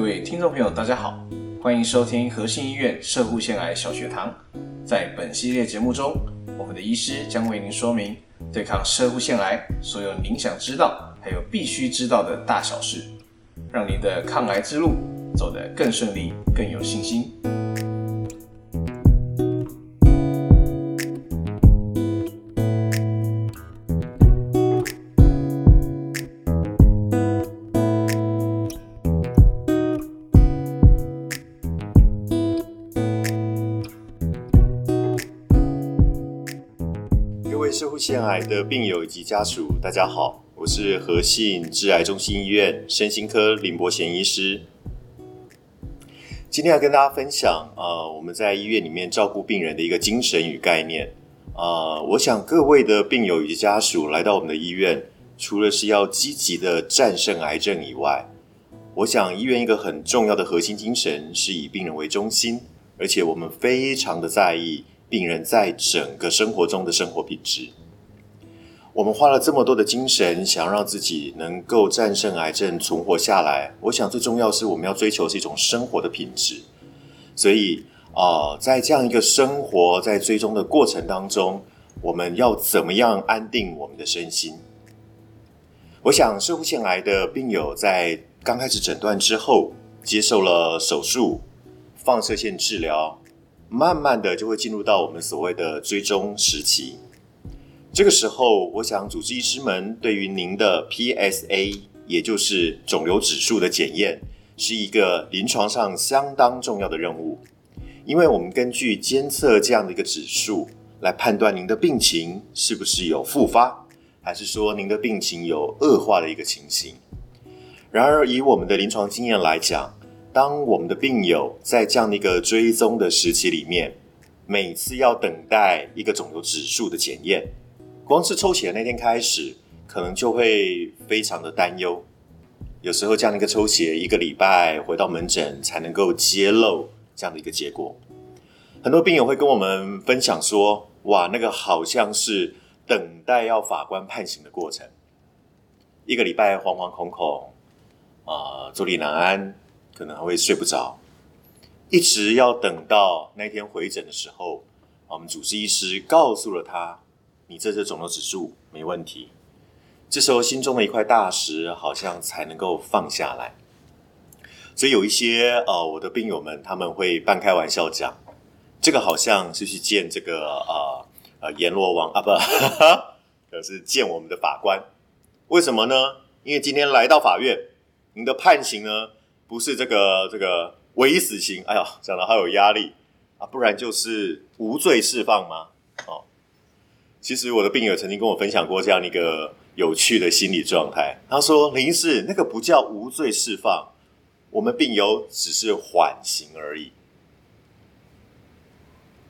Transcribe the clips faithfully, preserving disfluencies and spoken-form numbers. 各位听众朋友大家好，欢迎收听和信医院社护腺癌小学堂。在本系列节目中，我们的医师将为您说明对抗社护腺癌所有您想知道还有必须知道的大小事，让您的抗癌之路走得更顺利更有信心。社护腺癌的病友以及家属，大家好，我是和信致癌中心医院身心科林伯贤医师。今天要跟大家分享，呃，我们在医院里面照顾病人的一个精神与概念。呃，我想各位的病友以及家属来到我们的医院，除了是要积极的战胜癌症以外，我想医院一个很重要的核心精神是以病人为中心，而且我们非常的在意病人在整个生活中的生活品质。我们花了这么多的精神想让自己能够战胜癌症存活下来，我想最重要是我们要追求是一种生活的品质。所以、呃、在这样一个生活在追踪的过程当中，我们要怎么样安定我们的身心。我想社护腺癌的病友在刚开始诊断之后，接受了手术放射线治疗，慢慢的就会进入到我们所谓的追踪时期。这个时候，我想主治医师们对于您的 P S A， 也就是肿瘤指数的检验，是一个临床上相当重要的任务。因为我们根据监测这样的一个指数，来判断您的病情是不是有复发，还是说您的病情有恶化的一个情形。然而，以我们的临床经验来讲，当我们的病友在这样的一个追踪的时期里面，每次要等待一个肿瘤指数的检验，光是抽血那天开始，可能就会非常的担忧。有时候这样的一个抽血，一个礼拜回到门诊才能够揭露这样的一个结果。很多病友会跟我们分享说，哇，那个好像是等待要法官判刑的过程，一个礼拜惶惶恐恐，呃，坐立难安，可能还会睡不着，一直要等到那天回诊的时候，我们主治医师告诉了他，你这次肿瘤指数没问题。这时候心中的一块大石好像才能够放下来。所以有一些呃我的病友们，他们会半开玩笑讲，这个好像是去见这个呃呃阎罗王啊，不就是见我们的法官。为什么呢？因为今天来到法院，您的判刑呢不是这个这个唯一死刑，哎呀，讲得好有压力啊！不然就是无罪释放吗？哦，其实我的病友曾经跟我分享过这样一个有趣的心理状态。他说：“林医师，那个不叫无罪释放，我们病友只是缓刑而已。”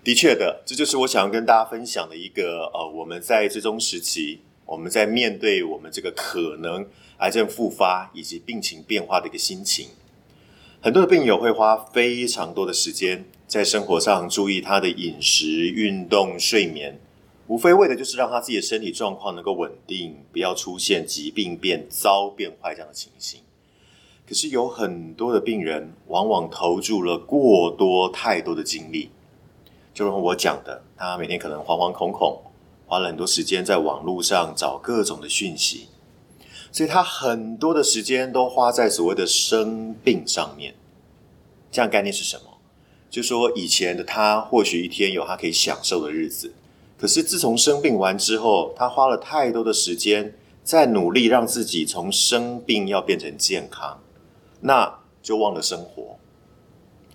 的确的，这就是我想要跟大家分享的一个呃，我们在追踪时期，我们在面对我们这个可能癌症复发以及病情变化的一个心情。很多的病友会花非常多的时间在生活上注意他的饮食、运动、睡眠，无非为的就是让他自己的身体状况能够稳定，不要出现疾病变糟变坏这样的情形。可是有很多的病人往往投注了过多太多的精力，就如我讲的，他每天可能惶惶恐恐，花了很多时间在网络上找各种的讯息，所以他很多的时间都花在所谓的生病上面。这样概念是什么？就是说以前的他或许一天有他可以享受的日子，可是自从生病完之后，他花了太多的时间在努力让自己从生病要变成健康，那就忘了生活。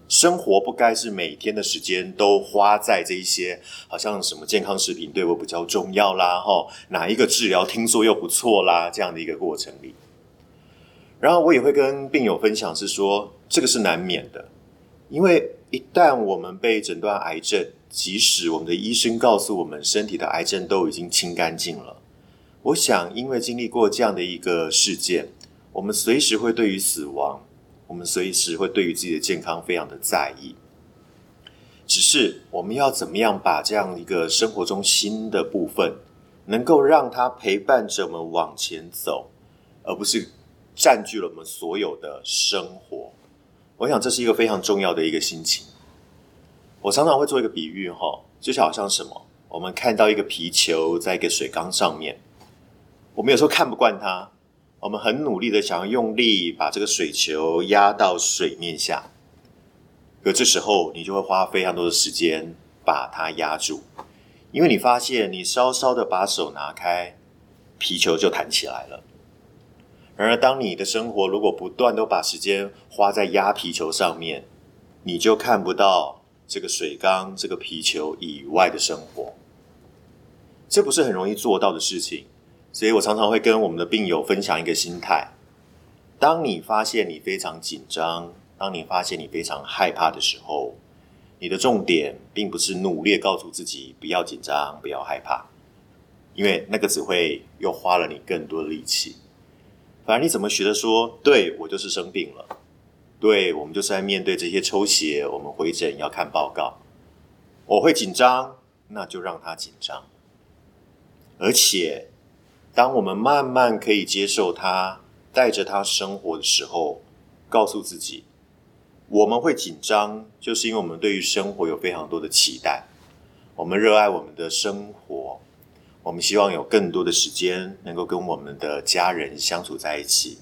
生活不该是每天的时间都花在这一些好像什么健康食品对我比较重要啦，吼，哪一个治疗听说又不错啦，这样的一个过程里。然后我也会跟病友分享是说，这个是难免的，因为一旦我们被诊断癌症，即使我们的医生告诉我们身体的癌症都已经清干净了，我想因为经历过这样的一个事件，我们随时会对于死亡，我们随时会对于自己的健康非常的在意。只是我们要怎么样把这样一个生活中新的部分能够让它陪伴着我们往前走，而不是占据了我们所有的生活，我想这是一个非常重要的一个心情。我常常会做一个比喻齁，就是好像什么，我们看到一个皮球在一个水缸上面，我们有时候看不惯它，我们很努力的想要用力把这个水球压到水面下，可这时候你就会花非常多的时间把它压住，因为你发现你稍稍的把手拿开，皮球就弹起来了。然而当你的生活如果不断都把时间花在压皮球上面，你就看不到这个水缸这个皮球以外的生活。这不是很容易做到的事情，所以我常常会跟我们的病友分享一个心态，当你发现你非常紧张，当你发现你非常害怕的时候，你的重点并不是努力告诉自己不要紧张不要害怕，因为那个只会又花了你更多的力气，反而你怎么学着说，对，我就是生病了，对，我们就是在面对这些抽血，我们回诊要看报告，我会紧张，那就让它紧张。而且当我们慢慢可以接受它，带着它生活的时候，告诉自己我们会紧张，就是因为我们对于生活有非常多的期待，我们热爱我们的生活，我们希望有更多的时间能够跟我们的家人相处在一起，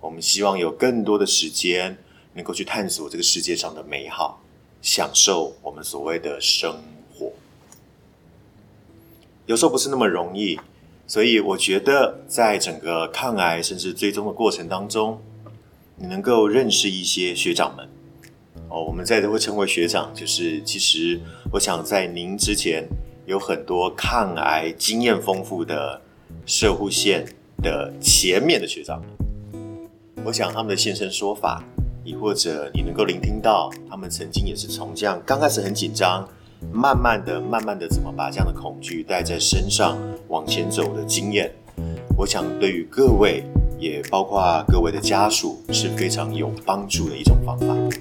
我们希望有更多的时间能够去探索这个世界上的美好，享受我们所谓的生活。有时候不是那么容易，所以我觉得在整个抗癌甚至追踪的过程当中，你能够认识一些学长们哦，我们在这会称为学长，就是其实我想在您之前有很多抗癌经验丰富的社护线的前面的学长们，我想他们的现身说法，亦或者你能够聆听到他们曾经也是从这样刚开始很紧张，慢慢的慢慢的怎么把这样的恐惧带在身上往前走的经验，我想对于各位也包括各位的家属是非常有帮助的一种方法。